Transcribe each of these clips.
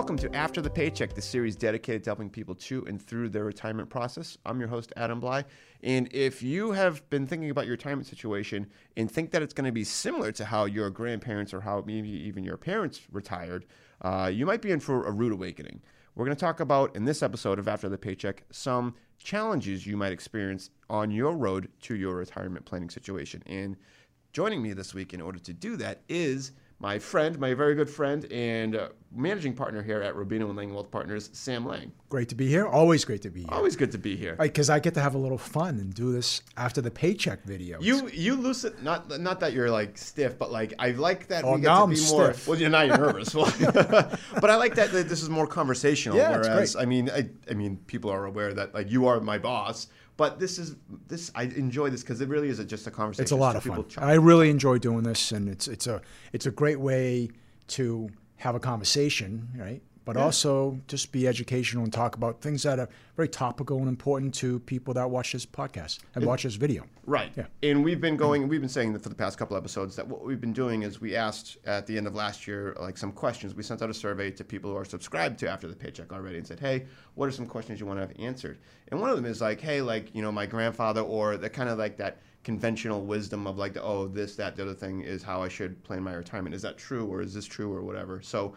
Welcome to After the Paycheck, the series dedicated to helping people to and through their retirement process. I'm your host, Adam Bly. And if you have been thinking about your retirement situation and think that it's going to be similar to how your grandparents or how maybe even your parents retired, you might be in for a rude awakening. We're going to talk about, in this episode of After the Paycheck, some challenges you might experience on your road to your retirement planning situation. And joining me this week in order to do that is my friend, my very good friend, and managing partner here at Robino & Lang Wealth Partners, Sam Liang. Great to be here. Always great to be here. Always good to be here. Because I get to have a little fun and do this After the Paycheck video. You loosen, not that you're like stiff, but like I like that we get to be more. Stiff. Well, you're not nervous. But I like that this is more conversational. Yeah, whereas, it's great. I mean, people are aware that like you are my boss. But I enjoy this because it really is just a conversation. It's a lot of fun. I really enjoy doing this, and it's a great way to have a conversation, right? But also just be educational and talk about things that are very topical and important to people that watch this podcast and watch this video. Right. Yeah. And we've been saying that for the past couple episodes that what we've been doing is we asked at the end of last year like some questions. We sent out a survey to people who are subscribed to After the Paycheck already and said, hey, what are some questions you want to have answered? And one of them is like, hey, like, you know, my grandfather, or the kind of like that conventional wisdom of like, oh, this, that, the other thing is how I should plan my retirement. Is that true, or is this true, or whatever? So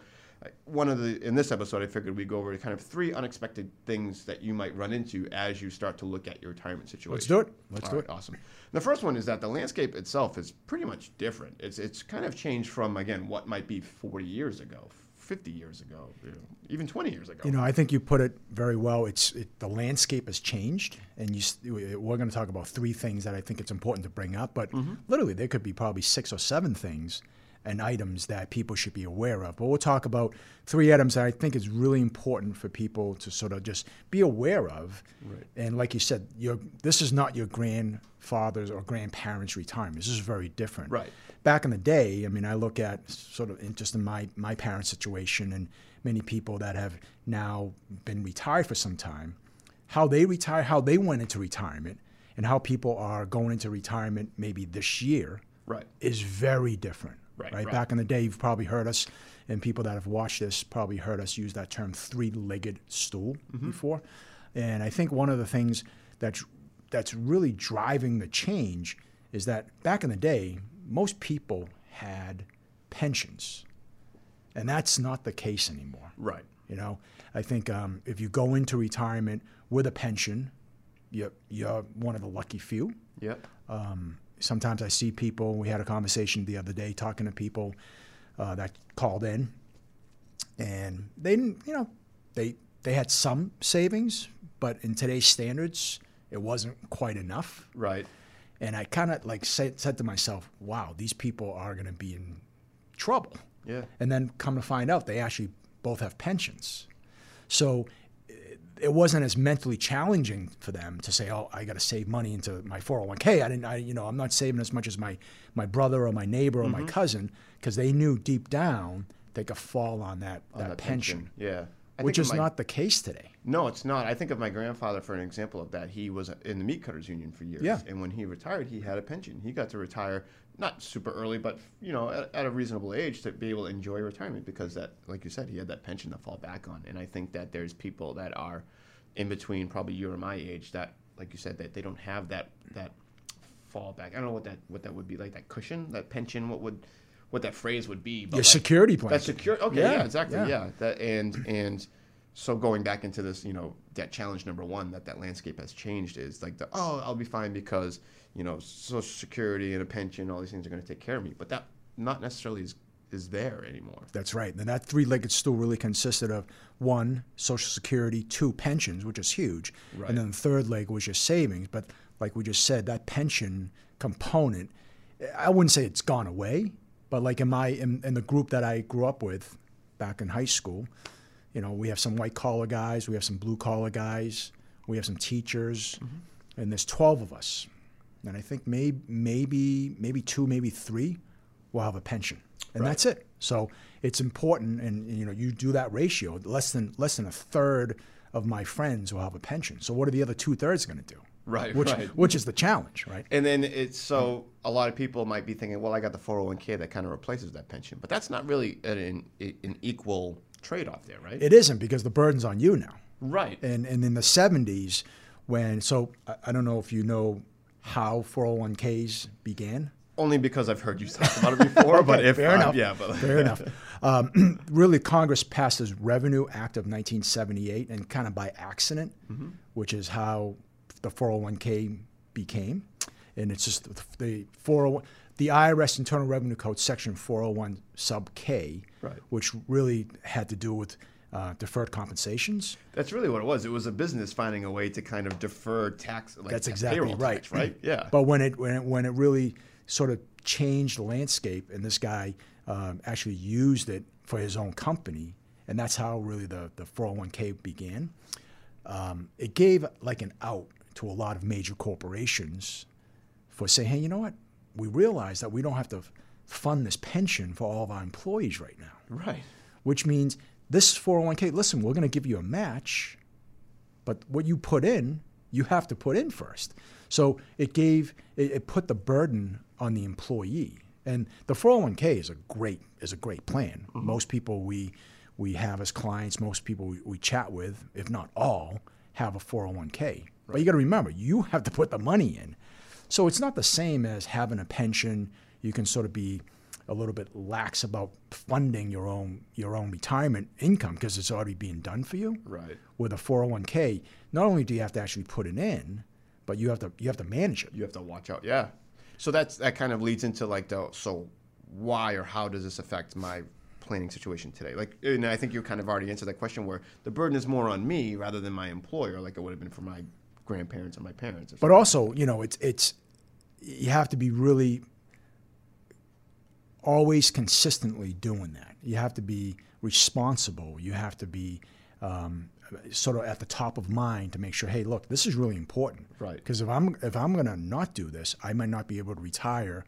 in this episode, I figured we'd go over kind of three unexpected things that you might run into as you start to look at your retirement situation. Let's do it. All right, awesome. The first one is that the landscape itself is pretty much different. It's kind of changed from, again, what might be 40 years ago, 50 years ago, you know, even 20 years ago. You know, I think you put it very well. The landscape has changed, and we're going to talk about three things that I think it's important to bring up, but literally there could be probably 6 or 7 things and items that people should be aware of. But we'll talk about three items that I think is really important for people to sort of just be aware of. Right. And like you said, this is not your grandfather's or grandparents' retirement. This is very different. Right. Back in the day, I mean, I look at sort of interest in my parents' situation and many people that have now been retired for some time, how they retire, how they went into retirement, and how people are going into retirement maybe this year is very different. Right. Back in the day, you've probably heard us, and people that have watched this probably heard us use that term three-legged stool before. And I think one of the things that's really driving the change is that back in the day, most people had pensions, and that's not the case anymore. Right. You know, I think if you go into retirement with a pension, you're one of the lucky few. Yep. Sometimes I see people, we had a conversation the other day talking to people that called in, and they didn't, you know, they had some savings, but in today's standards, it wasn't quite enough. Right. And I kind of like said to myself, wow, these people are going to be in trouble. Yeah. And then come to find out, they actually both have pensions. So it wasn't as mentally challenging for them to say, "Oh, I got to save money into my 401k. I'm not saving as much as my brother or my neighbor or my cousin," because they knew deep down they could fall on that pension. Yeah, which is not the case today. No, it's not. I think of my grandfather for an example of that. He was in the meat cutters union for years, and when he retired, he had a pension. He got to retire not super early, but you know, at a reasonable age to be able to enjoy retirement because that, like you said, he had that pension to fall back on. And I think that there's people that are in between, probably you or my age, that, like you said, that they don't have that fall back. I don't know what that would be like, that cushion, that pension. What that phrase would be? But your like, security plan. That security. Okay. Yeah. Exactly. Yeah. That and. So going back into this, you know, that challenge number one that landscape has changed is like I'll be fine because, you know, Social Security and a pension, all these things are going to take care of me. But that not necessarily is there anymore. That's right. And that three-legged stool really consisted of 1, Social Security, 2, pensions, which is huge. Right. And then the third leg was your savings. But like we just said, that pension component, I wouldn't say it's gone away, but like in the group that I grew up with back in high school, you know, we have some white-collar guys, we have some blue-collar guys, we have some teachers, and there's 12 of us. And I think maybe 2, maybe 3 will have a pension, and that's it. So it's important, and you know, you do that ratio. Less than a third of my friends will have a pension. So what are the other 2/3 going to do? Right, which is the challenge, right? And then a lot of people might be thinking, well, I got the 401k that kind of replaces that pension, but that's not really an equal trade-off there, right? It isn't, because the burden's on you now. Right. And in the 70s, when, so I don't know if you know how 401ks began. Only because I've heard you talk about it before, okay, but if fair enough. Yeah, but fair enough. Really, Congress passed this Revenue Act of 1978, and kind of by accident, which is how the 401k became. And it's just the IRS Internal Revenue Code Section 401 sub K, right, which really had to do with deferred compensations. That's really what it was. It was a business finding a way to kind of defer tax. Like that's exactly payroll right. Tax, right. Yeah. But when it really sort of changed the landscape, and this guy actually used it for his own company, and that's how really the 401k began. It gave like an out to a lot of major corporations for saying, hey, you know what? We realize that we don't have to fund this pension for all of our employees right now. Right. Which means this 401k, listen, we're going to give you a match, but what you put in, you have to put in first. So it put the burden on the employee. And the 401k is a great plan. Mm-hmm. Most people we have as clients, most people we chat with, if not all, have a 401k. Right. But you got to remember, you have to put the money in. So it's not the same as having a pension. You can sort of be a little bit lax about funding your own retirement income because it's already being done for you. Right. With a 401k, not only do you have to actually put it in, but you have to manage it. You have to watch out. Yeah. So that kind of leads into like so why or how does this affect my planning situation today? Like, and I think you kind of already answered that question where the burden is more on me rather than my employer, like it would have been for my grandparents or my parents. Or but also, you know, it's you have to be really always consistently doing that. You have to be responsible. You have to be sort of at the top of mind to make sure, hey, look, this is really important. Right. Because if I'm going to not do this, I might not be able to retire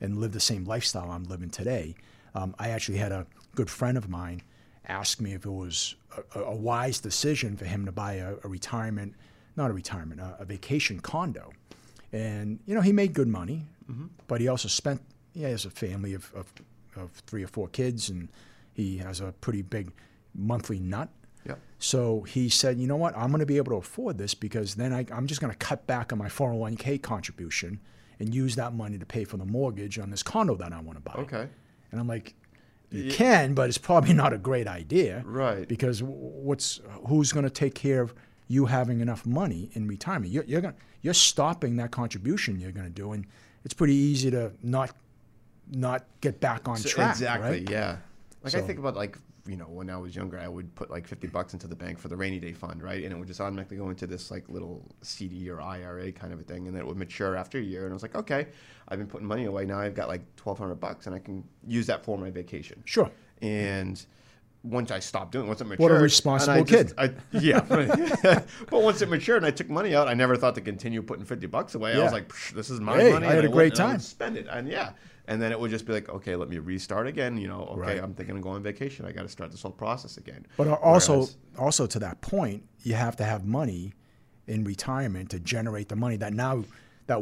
and live the same lifestyle I'm living today. I actually had a good friend of mine ask me if it was a wise decision for him to buy a vacation condo. And, you know, he made good money, but he also spent, he has a family of 3 or 4 kids, and he has a pretty big monthly nut. Yep. So he said, you know what, I'm going to be able to afford this because then I'm just going to cut back on my 401k contribution and use that money to pay for the mortgage on this condo that I want to buy. Okay. And I'm like, you can, but it's probably not a great idea. Right. Because who's going to take care of you having enough money in retirement? You're stopping that contribution you're going to do, and it's pretty easy to not get back on track. Exactly, right? Yeah. Like so, I think about like, you know, when I was younger, I would put like $50 into the bank for the rainy day fund, right? And it would just automatically go into this like little CD or IRA kind of a thing, and then it would mature after a year. And I was like, okay, I've been putting money away. Now I've got like $1,200, and I can use that for my vacation. Sure. And once I stopped doing it, once it matured. What a responsible kid. Yeah. But once it matured and I took money out, I never thought to continue putting $50 away. Yeah. I was like, this is my money. I had a great time. I would spend it. And yeah. And then it would just be like, okay, let me restart again. You know, okay, right. I'm thinking of going on vacation. I got to start this whole process again. But also to that point, you have to have money in retirement to generate the money that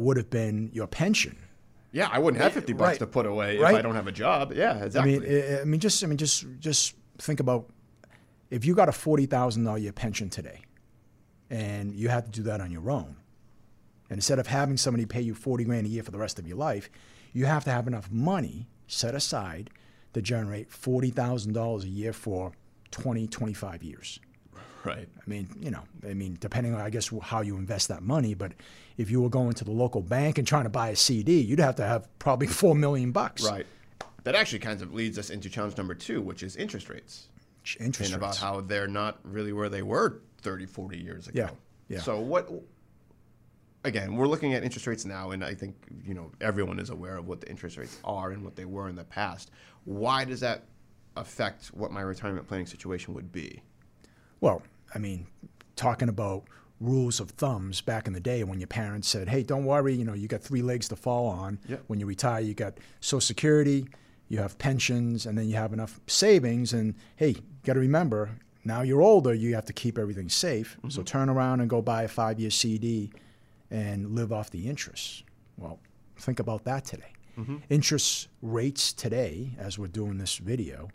would have been your pension. Yeah, I wouldn't have $50 right. to put away right. if I don't have a job. Yeah, exactly. I mean, just think about if you got a $40,000 pension today, and you have to do that on your own, and instead of having somebody pay you $40,000 a year for the rest of your life. You have to have enough money set aside to generate $40,000 a year for 20, 25 years. Right. I mean, depending on, I guess, how you invest that money, but if you were going to the local bank and trying to buy a CD, you'd have to have probably $4 million. Right. That actually kind of leads us into challenge number 2, which is interest rates. Interest rates. And about how they're not really where they were 30, 40 years ago. Yeah. Yeah. So what... Again, we're looking at interest rates now, and I think you know everyone is aware of what the interest rates are and what they were in the past. Why does that affect what my retirement planning situation would be? Well, I mean, talking about rules of thumbs back in the day when your parents said, hey, don't worry, you know, you got 3 legs to fall on. Yep. When you retire, you got Social Security, you have pensions, and then you have enough savings. And, hey, you got to remember, now you're older, you have to keep everything safe. Mm-hmm. So turn around and go buy a 5-year CD and live off the interest. Well, think about that today. Mm-hmm. Interest rates today, as we're doing this video,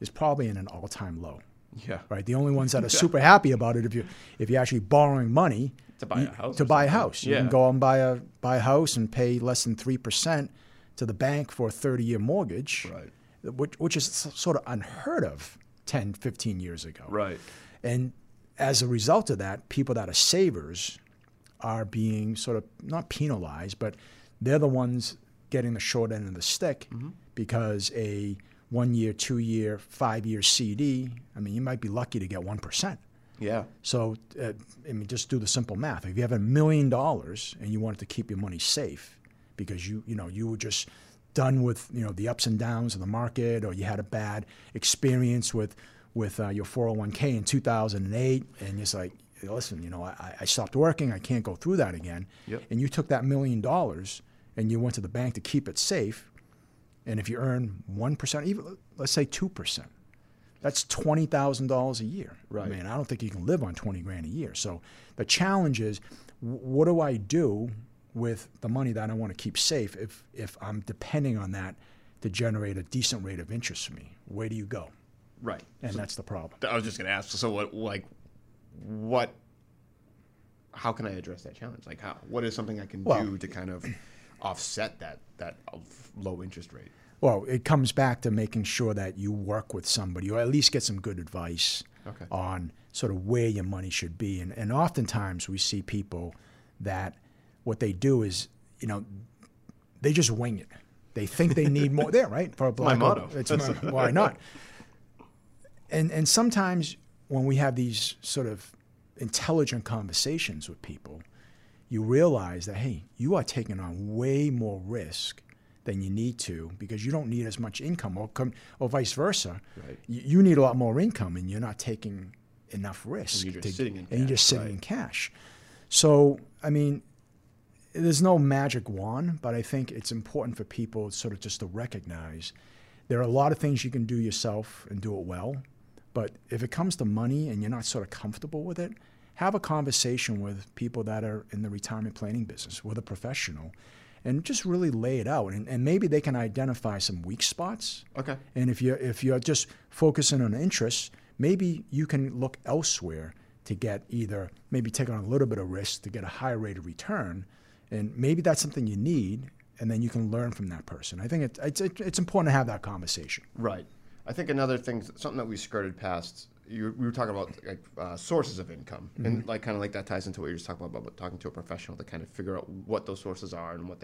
is probably in an all-time low. Yeah. Right. The only ones that are super happy about it, if you're actually borrowing money to buy a house, you can go out and buy a house and pay less than 3% to the bank for a 30-year mortgage, right? Which is sort of unheard of 10, 15 years ago, right? And as a result of that, people that are savers are being sort of not penalized, but they're the ones getting the short end of the stick mm-hmm. because a 1 year, 2 year, 5 year CD, I mean, you might be lucky to get 1%. Yeah. So, I mean, just do the simple math. If you have $1 million and you wanted to keep your money safe because you were just done with, the ups and downs of the market, or you had a bad experience with your 401k in 2008, and it's like, hey, listen, I stopped working. I can't go through that again. Yep. And you took that $1 million and you went to the bank to keep it safe. And if you earn 1%, even let's say 2%, that's $20,000 a year. Right. I mean, I don't think you can live on $20,000 a year. So the challenge is, what do I do with the money that I want to keep safe if I'm depending on that to generate a decent rate of interest for me? Where do you go? Right. And so that's the problem. I was just going to ask. So how can I address that challenge? Like, what is something I can do to kind of offset that low interest rate? Well, it comes back to making sure that you work with somebody, or at least get some good advice on sort of where your money should be. And oftentimes we see people that what they do is, they just wing it. They think they need more there, right? For a black motto. Why not? And sometimes when we have these sort of intelligent conversations with people, you realize that, hey, you are taking on way more risk than you need to because you don't need as much income, or vice versa. Right. You need a lot more income and you're not taking enough risk. And you're just sitting in cash. So, I mean, there's no magic wand, but I think it's important for people sort of just to recognize there are a lot of things you can do yourself and do it well, but if it comes to money and you're not sort of comfortable with it, have a conversation with people that are in the retirement planning business, with a professional, and just really lay it out. And maybe they can identify some weak spots. Okay. And if you're just focusing on interests, maybe you can look elsewhere to get either maybe take on a little bit of risk to get a higher rate of return, and maybe that's something you need, and then you can learn from that person. I think it's important to have that conversation. Right. I think another thing, something that we skirted past, we were talking about sources of income, mm-hmm. and that ties into what you were just talking about talking to a professional to kind of figure out what those sources are and what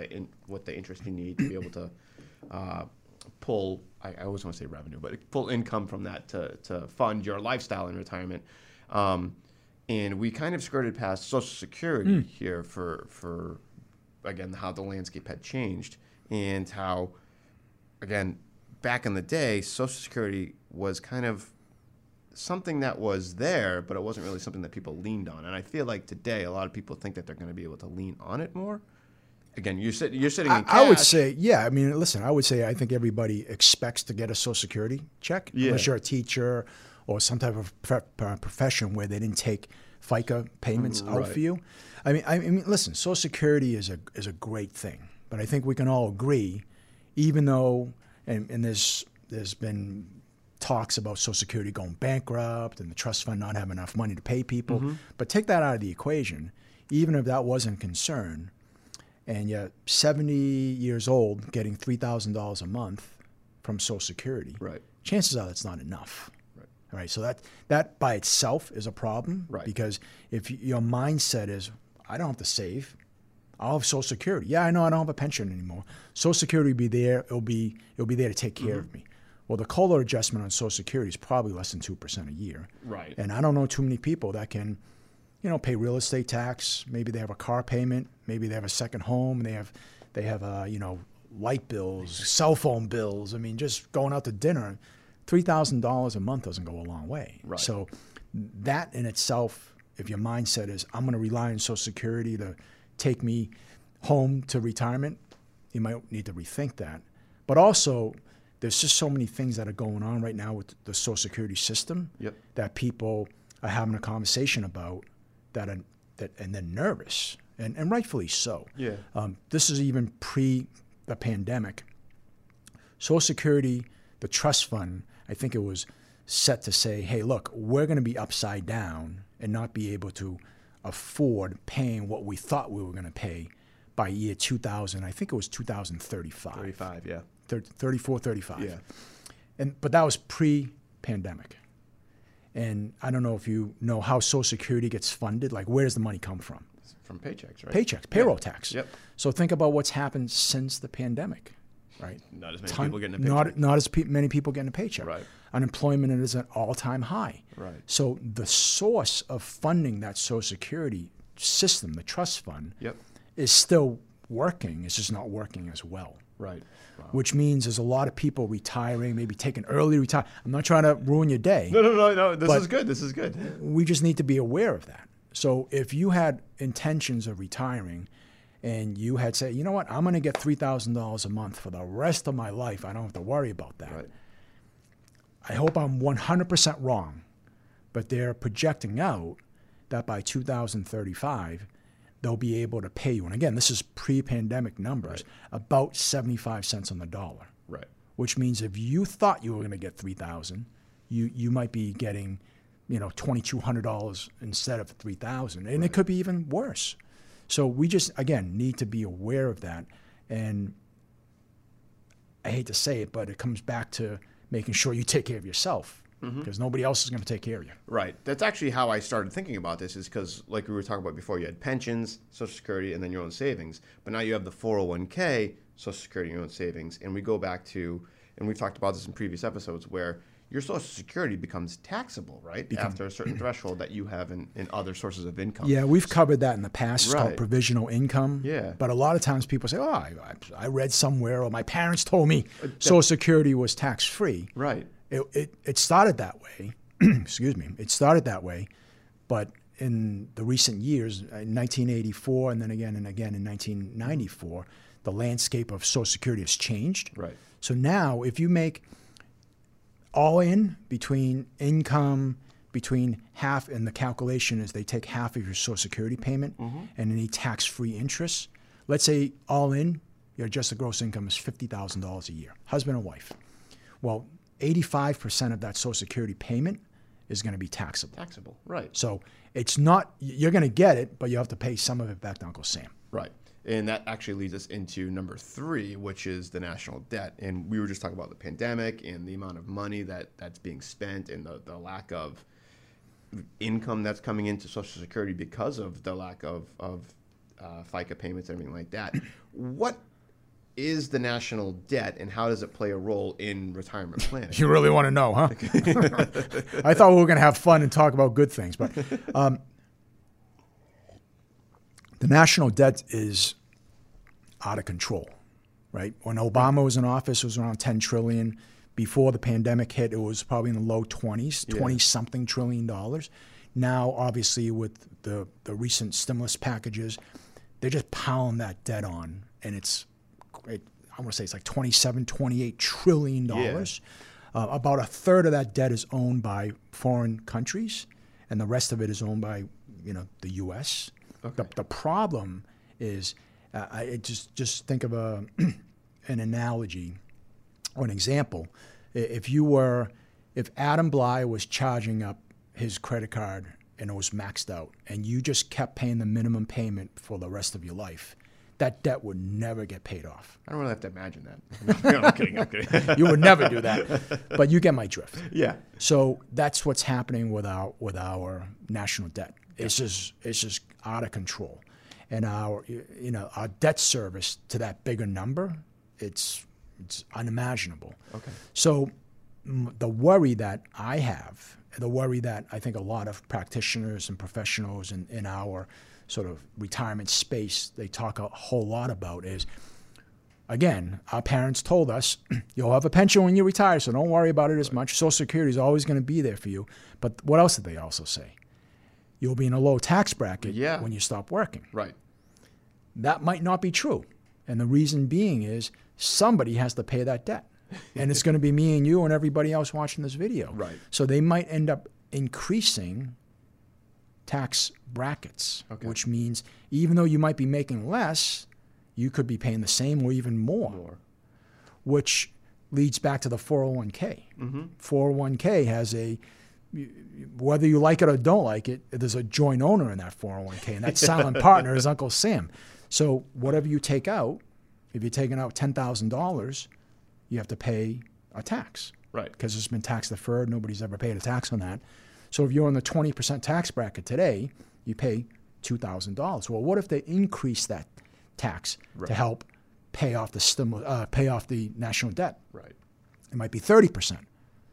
the interest you need to be able to pull. I always want to say revenue, but pull income from that to fund your lifestyle in retirement. And we kind of skirted past Social Security here for again how the landscape had changed and how again back in the day Social Security was kind of something that was there, but it wasn't really something that people leaned on. And I feel like today a lot of people think that they're going to be able to lean on it more. Again, you're sitting in cash. I would say, yeah. I mean, listen, I think everybody expects to get a Social Security check unless you're a teacher or some type of profession where they didn't take FICA payments out for you. I mean, listen, Social Security is a great thing, but I think we can all agree, even though and there's been talks about Social Security going bankrupt and the trust fund not having enough money to pay people. Mm-hmm. But take that out of the equation, even if that wasn't a concern, and you're 70 years old getting $3,000 a month from Social Security, right? Chances are that's not enough. Right. All right, so that by itself is a problem, right? Because if your mindset is, I don't have to save, I'll have Social Security. Yeah, I know I don't have a pension anymore. Social Security will be there. It'll be there to take care mm-hmm. of me. Well, the COLA adjustment on Social Security is probably less than 2% a year. Right. And I don't know too many people that can, pay real estate tax. Maybe they have a car payment. Maybe they have a second home. They have light bills, cell phone bills. I mean, just going out to dinner, $3,000 a month doesn't go a long way. Right. So that in itself, if your mindset is, I'm going to rely on Social Security to take me home to retirement, you might need to rethink that. But also, there's just so many things that are going on right now with the Social Security system yep. that people are having a conversation about and they're nervous, and rightfully so. Yeah. This is even pre the pandemic. Social Security, the trust fund, I think it was set to say, hey, look, we're going to be upside down and not be able to afford paying what we thought we were going to pay by year 2000. I think it was 2035. 35, yeah. 34, 35. Yeah. But that was pre-pandemic. And I don't know if you know how Social Security gets funded. Like, where does the money come from? It's from paychecks, right? Paychecks, payroll tax. Yep. So think about what's happened since the pandemic, right? Not as many people getting a paycheck. Not as many people getting a paycheck. Right. Unemployment is at an all-time high. Right. So the source of funding that Social Security system, the trust fund, yep, is still working. It's just not working as well. Right. Wow. Which means there's a lot of people retiring, maybe taking early retire. I'm not trying to ruin your day. No. This is good. This is good. We just need to be aware of that. So if you had intentions of retiring and you had said, you know what, I'm going to get $3,000 a month for the rest of my life. I don't have to worry about that. Right. I hope I'm 100% wrong, but they're projecting out that by 2035, they'll be able to pay you. And again, this is pre-pandemic numbers, right, about 75 cents on the dollar. Right. Which means if you thought you were going to get $3,000, you might be getting, you know, $2,200 instead of $3,000. And right, it could be even worse. So we just, again, need to be aware of that. And I hate to say it, but it comes back to making sure you take care of yourself. Mm-hmm. Because nobody else is going to take care of you. Right. That's actually how I started thinking about this, is because, like we were talking about before, you had pensions, Social Security, and then your own savings. But now you have the 401k, Social Security, your own savings. And we go back to, and we've talked about this in previous episodes, where your Social Security becomes taxable, right? After a certain threshold that you have in other sources of income. Yeah, we've covered that in the past. It's called provisional income. Yeah. But a lot of times people say, oh, I read somewhere, or my parents told me Social Security was tax-free. Right. It started that way, excuse me, it started that way, but in the recent years, in 1984 and then again in 1994, the landscape of Social Security has changed. Right. So now if you make all in between income, between half, and the calculation is they take half of your Social Security payment, mm-hmm, and any tax-free interest, let's say all in, your adjusted gross income is $50,000 a year, husband and wife. Well, 85% of that Social Security payment is going to be taxable. Taxable, right. So it's not, you're going to get it, but you have to pay some of it back to Uncle Sam. Right. And that actually leads us into number three, which is the national debt. And we were just talking about the pandemic and the amount of money that's being spent and the lack of income that's coming into Social Security because of the lack of FICA payments and everything like that. What is the national debt, and how does it play a role in retirement planning? You really want to know, huh? I thought we were going to have fun and talk about good things, but the national debt is out of control, right? When Obama was in office, it was around $10 trillion. Before the pandemic hit, it was probably in the low 20s, 20-something trillion dollars. Now, obviously, with the recent stimulus packages, they're just piling that debt on, and I want to say it's like $27-28 trillion. Yeah. About a third of that debt is owned by foreign countries, and the rest of it is owned by, the U.S. Okay. The problem is, I just think of an analogy or an example. If Adam Bly was charging up his credit card and it was maxed out, and you just kept paying the minimum payment for the rest of your life, that debt would never get paid off. I don't really have to imagine that. No, I'm kidding. You would never do that. But you get my drift. Yeah. So that's what's happening with our national debt. It's just out of control. And our debt service to that bigger number, it's unimaginable. Okay. So the worry that I have, the worry that I think a lot of practitioners and professionals in our sort of retirement space, they talk a whole lot about is, again, our parents told us, you'll have a pension when you retire, so don't worry about it as much. Social Security is always going to be there for you. But what else did they also say? You'll be in a low tax bracket when you stop working. Right. That might not be true. And the reason being is somebody has to pay that debt. And it's going to be me and you and everybody else watching this video. Right. So they might end up increasing tax brackets, which means even though you might be making less, you could be paying the same or even more. Which leads back to the 401k. Mm-hmm. 401k has a, whether you like it or don't like it, there's a joint owner in that 401k, and that silent partner is Uncle Sam. So whatever you take out, if you're taking out $10,000, you have to pay a tax. Right. Because it's been tax deferred. Nobody's ever paid a tax on that. So if you're in the 20% tax bracket today, you pay $2,000. Well, what if they increase that tax to help pay off the national debt? Right. It might be 30%.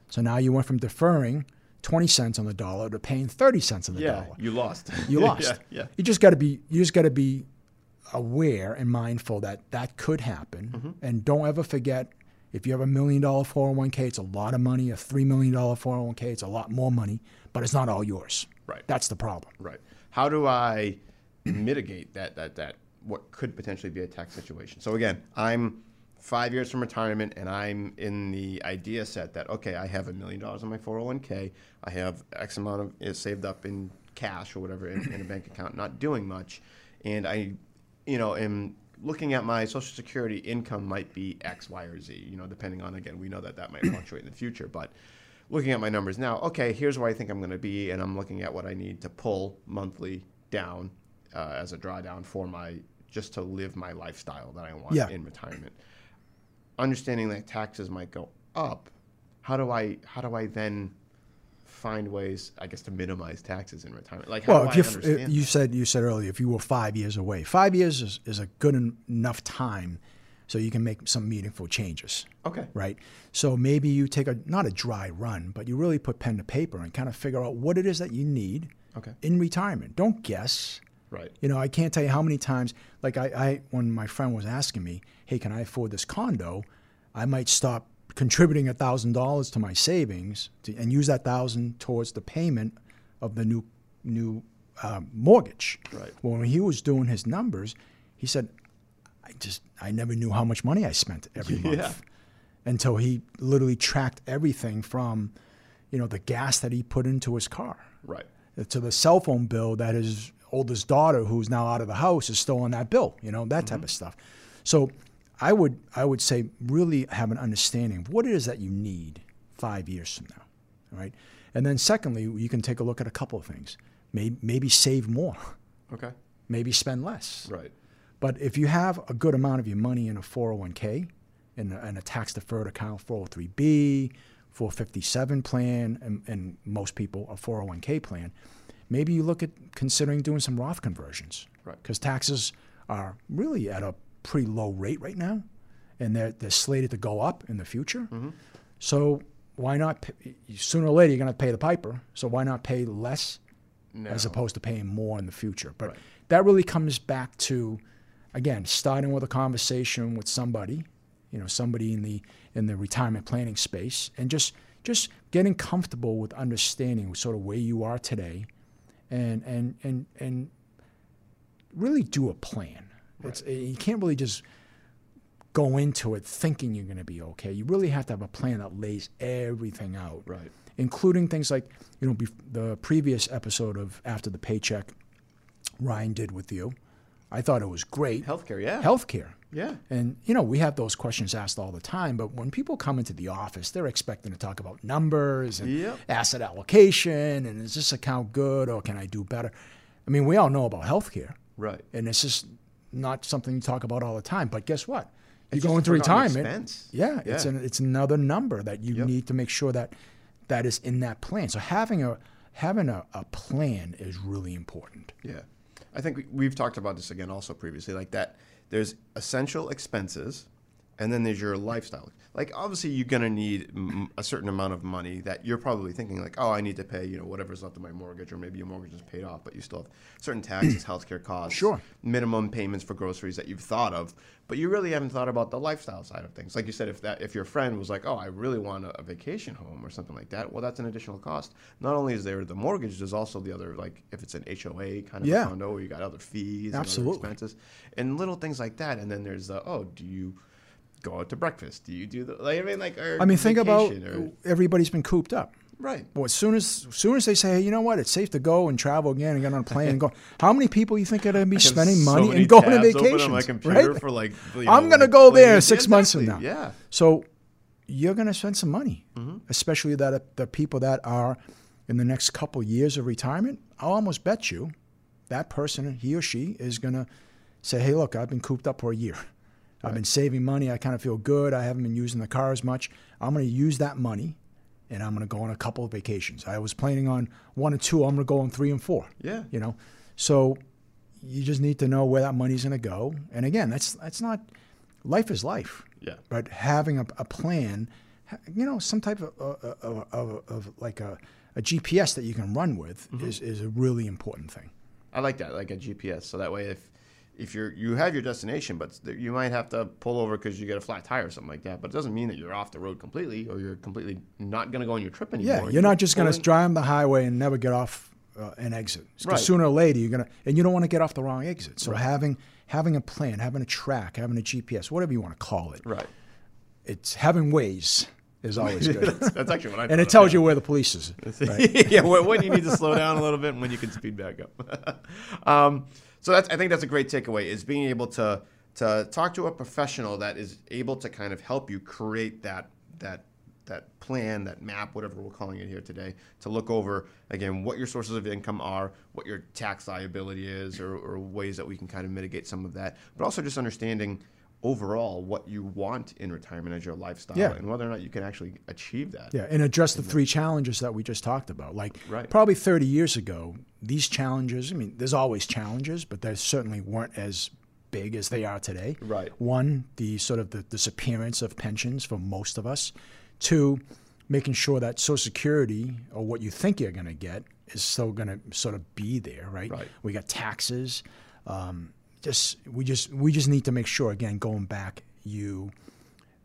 So now you went from deferring 20 cents on the dollar to paying 30 cents on the dollar. Yeah, you lost. You lost. Yeah. You just got to be aware and mindful that that could happen. Mm-hmm. And don't ever forget, if you have a $1 million 401k, it's a lot of money. A $3 million 401k, it's a lot more money, but it's not all yours. Right. That's the problem. Right. How do I mitigate that what could potentially be a tax situation? So again, I'm 5 years from retirement, and I'm in the idea set that, okay, I have $1 million on my 401k. I have X amount of is saved up in cash or whatever in a bank account, not doing much. And I, am looking at my Social Security income might be X, Y, or Z, depending on, again, we know that might fluctuate in the future. But looking at my numbers now, okay, here's where I think I'm going to be, and I'm looking at what I need to pull monthly down as a drawdown for just to live my lifestyle that I want in retirement. Understanding that taxes might go up, how do I then find ways, I guess, to minimize taxes in retirement? Like, well, you said earlier, if you were 5 years away, 5 years is a good enough time so you can make some meaningful changes. Okay. Right? So maybe you take not a dry run, but you really put pen to paper and kind of figure out what it is that you need in retirement. Don't guess. Right. I can't tell you how many times, like when my friend was asking me, hey, can I afford this condo? I might stop contributing $1,000 to my savings and use that $1,000 towards the payment of the new mortgage. Right. Well, when he was doing his numbers, he said, I never knew how much money I spent every month until he literally tracked everything from, the gas that he put into his car, right, to the cell phone bill that his oldest daughter, who's now out of the house, is still on that bill, that type of stuff. So I would say really have an understanding of what it is that you need 5 years from now, all right? And then secondly, you can take a look at a couple of things. Maybe save more. Okay. Maybe spend less. Right. But if you have a good amount of your money in a 401k, in a tax-deferred account, 403b, 457 plan, and most people, a 401k plan, maybe you look at considering doing some Roth conversions. Right. Because taxes are really at a pretty low rate right now, and they're slated to go up in the future. Mm-hmm. So why not sooner or later you're going to pay the piper, so why not pay less as opposed to paying more in the future? But that really comes back to, again, starting with a conversation with somebody, somebody in the retirement planning space, and just getting comfortable with understanding sort of where you are today, and really do a plan. Right. You can't really just go into it thinking you're going to be okay. You really have to have a plan that lays everything out, right, including things like, the previous episode of After the Paycheck Ryan did with you. I thought it was great. Healthcare. Yeah. And, we have those questions asked all the time, but when people come into the office, they're expecting to talk about numbers and asset allocation and is this account good or can I do better? I mean, we all know about healthcare. Right. And it's just not something you talk about all the time, but guess what? You go into retirement. Yeah, it's another number that you need to make sure that is in that plan. So having a plan is really important. Yeah. I think we've talked about this again also previously, like that there's essential expenses and then there's your lifestyle. Like obviously you're going to need a certain amount of money that you're probably thinking like, oh, I need to pay, whatever's left of my mortgage, or maybe your mortgage is paid off, but you still have certain taxes, healthcare costs, minimum payments for groceries that you've thought of, but you really haven't thought about the lifestyle side of things. Like you said, if your friend was like, oh, I really want a vacation home or something like that, well, that's an additional cost. Not only is there the mortgage, there's also the other, like if it's an HOA kind of a condo where you got other fees and other expenses and little things like that. And then there's the, oh, do you go out to breakfast? Do you do the? Think about everybody's been cooped up, right? Well, as soon as they say, hey, you know what, it's safe to go and travel again and get on a plane and go. How many people you think are going to be spending money and going on vacations? Open on my computer for I'm going to go there 6 months from now. Yeah. So you're going to spend some money, especially that the people that are in the next couple years of retirement. I'll almost bet you that person, he or she, is going to say, hey, look, I've been cooped up for a year. I've been saving money. I kind of feel good. I haven't been using the car as much. I'm going to use that money, and I'm going to go on a couple of vacations. I was planning on 1 or 2. I'm going to go on 3 and 4. Yeah. You know, so you just need to know where that money's going to go. And again, that's not – life is life. Yeah. But having a plan, you know, some type of like a GPS that you can run with is a really important thing. I like that, like a GPS. So that way if you have your destination, but you might have to pull over because you get a flat tire or something like that. But it doesn't mean that you're off the road completely or you're completely not going to go on your trip anymore. Yeah, you're not just going to drive on the highway and never get off an exit. Because sooner or later you're going to, and you don't want to get off the wrong exit. So having a plan, having a track, having a GPS, whatever you want to call it. Right. It's having Waze is always good. that's actually what I. And it tells you where the police is. Right? Yeah, when you need to slow down a little bit and when you can speed back up. So I think that's a great takeaway, is being able to talk to a professional that is able to kind of help you create that plan, that map, whatever we're calling it here today, to look over, again, what your sources of income are, what your tax liability is, or ways that we can kind of mitigate some of that, but also just understanding overall what you want in retirement as your lifestyle and whether or not you can actually achieve that. Yeah, and address the three challenges that we just talked about. Like probably 30 years ago, these challenges, I mean, there's always challenges, but they certainly weren't as big as they are today. Right. One, the sort of the disappearance of pensions for most of us. Two, making sure that Social Security, or what you think you're going to get, is still going to sort of be there, right? We got taxes. We just need to make sure, again, going back, you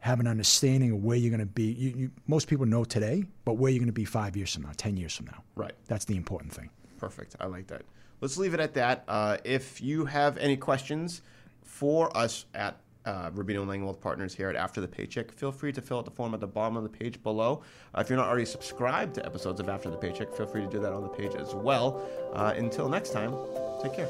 have an understanding of where you're going to be. Most people know today, but where you're going to be 5 years from now, 10 years from now. Right. That's the important thing. Perfect. I like that. Let's leave it at that. If you have any questions for us at Rubino & Langwell Partners here at After the Paycheck, feel free to fill out the form at the bottom of the page below. If you're not already subscribed to episodes of After the Paycheck, feel free to do that on the page as well. Until next time, take care.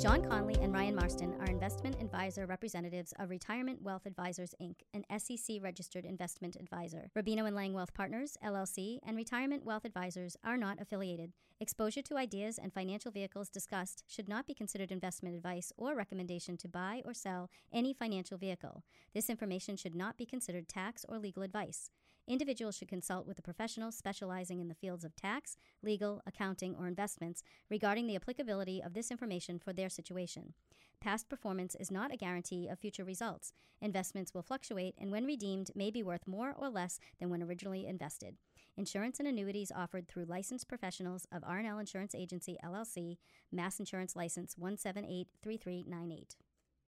John Conley and Ryan Marston are investment advisor representatives of Retirement Wealth Advisors, Inc., an SEC-registered investment advisor. Rubino & Lang Wealth Partners, LLC, and Retirement Wealth Advisors are not affiliated. Exposure to ideas and financial vehicles discussed should not be considered investment advice or recommendation to buy or sell any financial vehicle. This information should not be considered tax or legal advice. Individuals should consult with a professional specializing in the fields of tax, legal, accounting, or investments regarding the applicability of this information for their situation. Past performance is not a guarantee of future results. Investments will fluctuate and, when redeemed, may be worth more or less than when originally invested. Insurance and annuities offered through licensed professionals of R&L Insurance Agency, LLC, Mass Insurance License 1783398.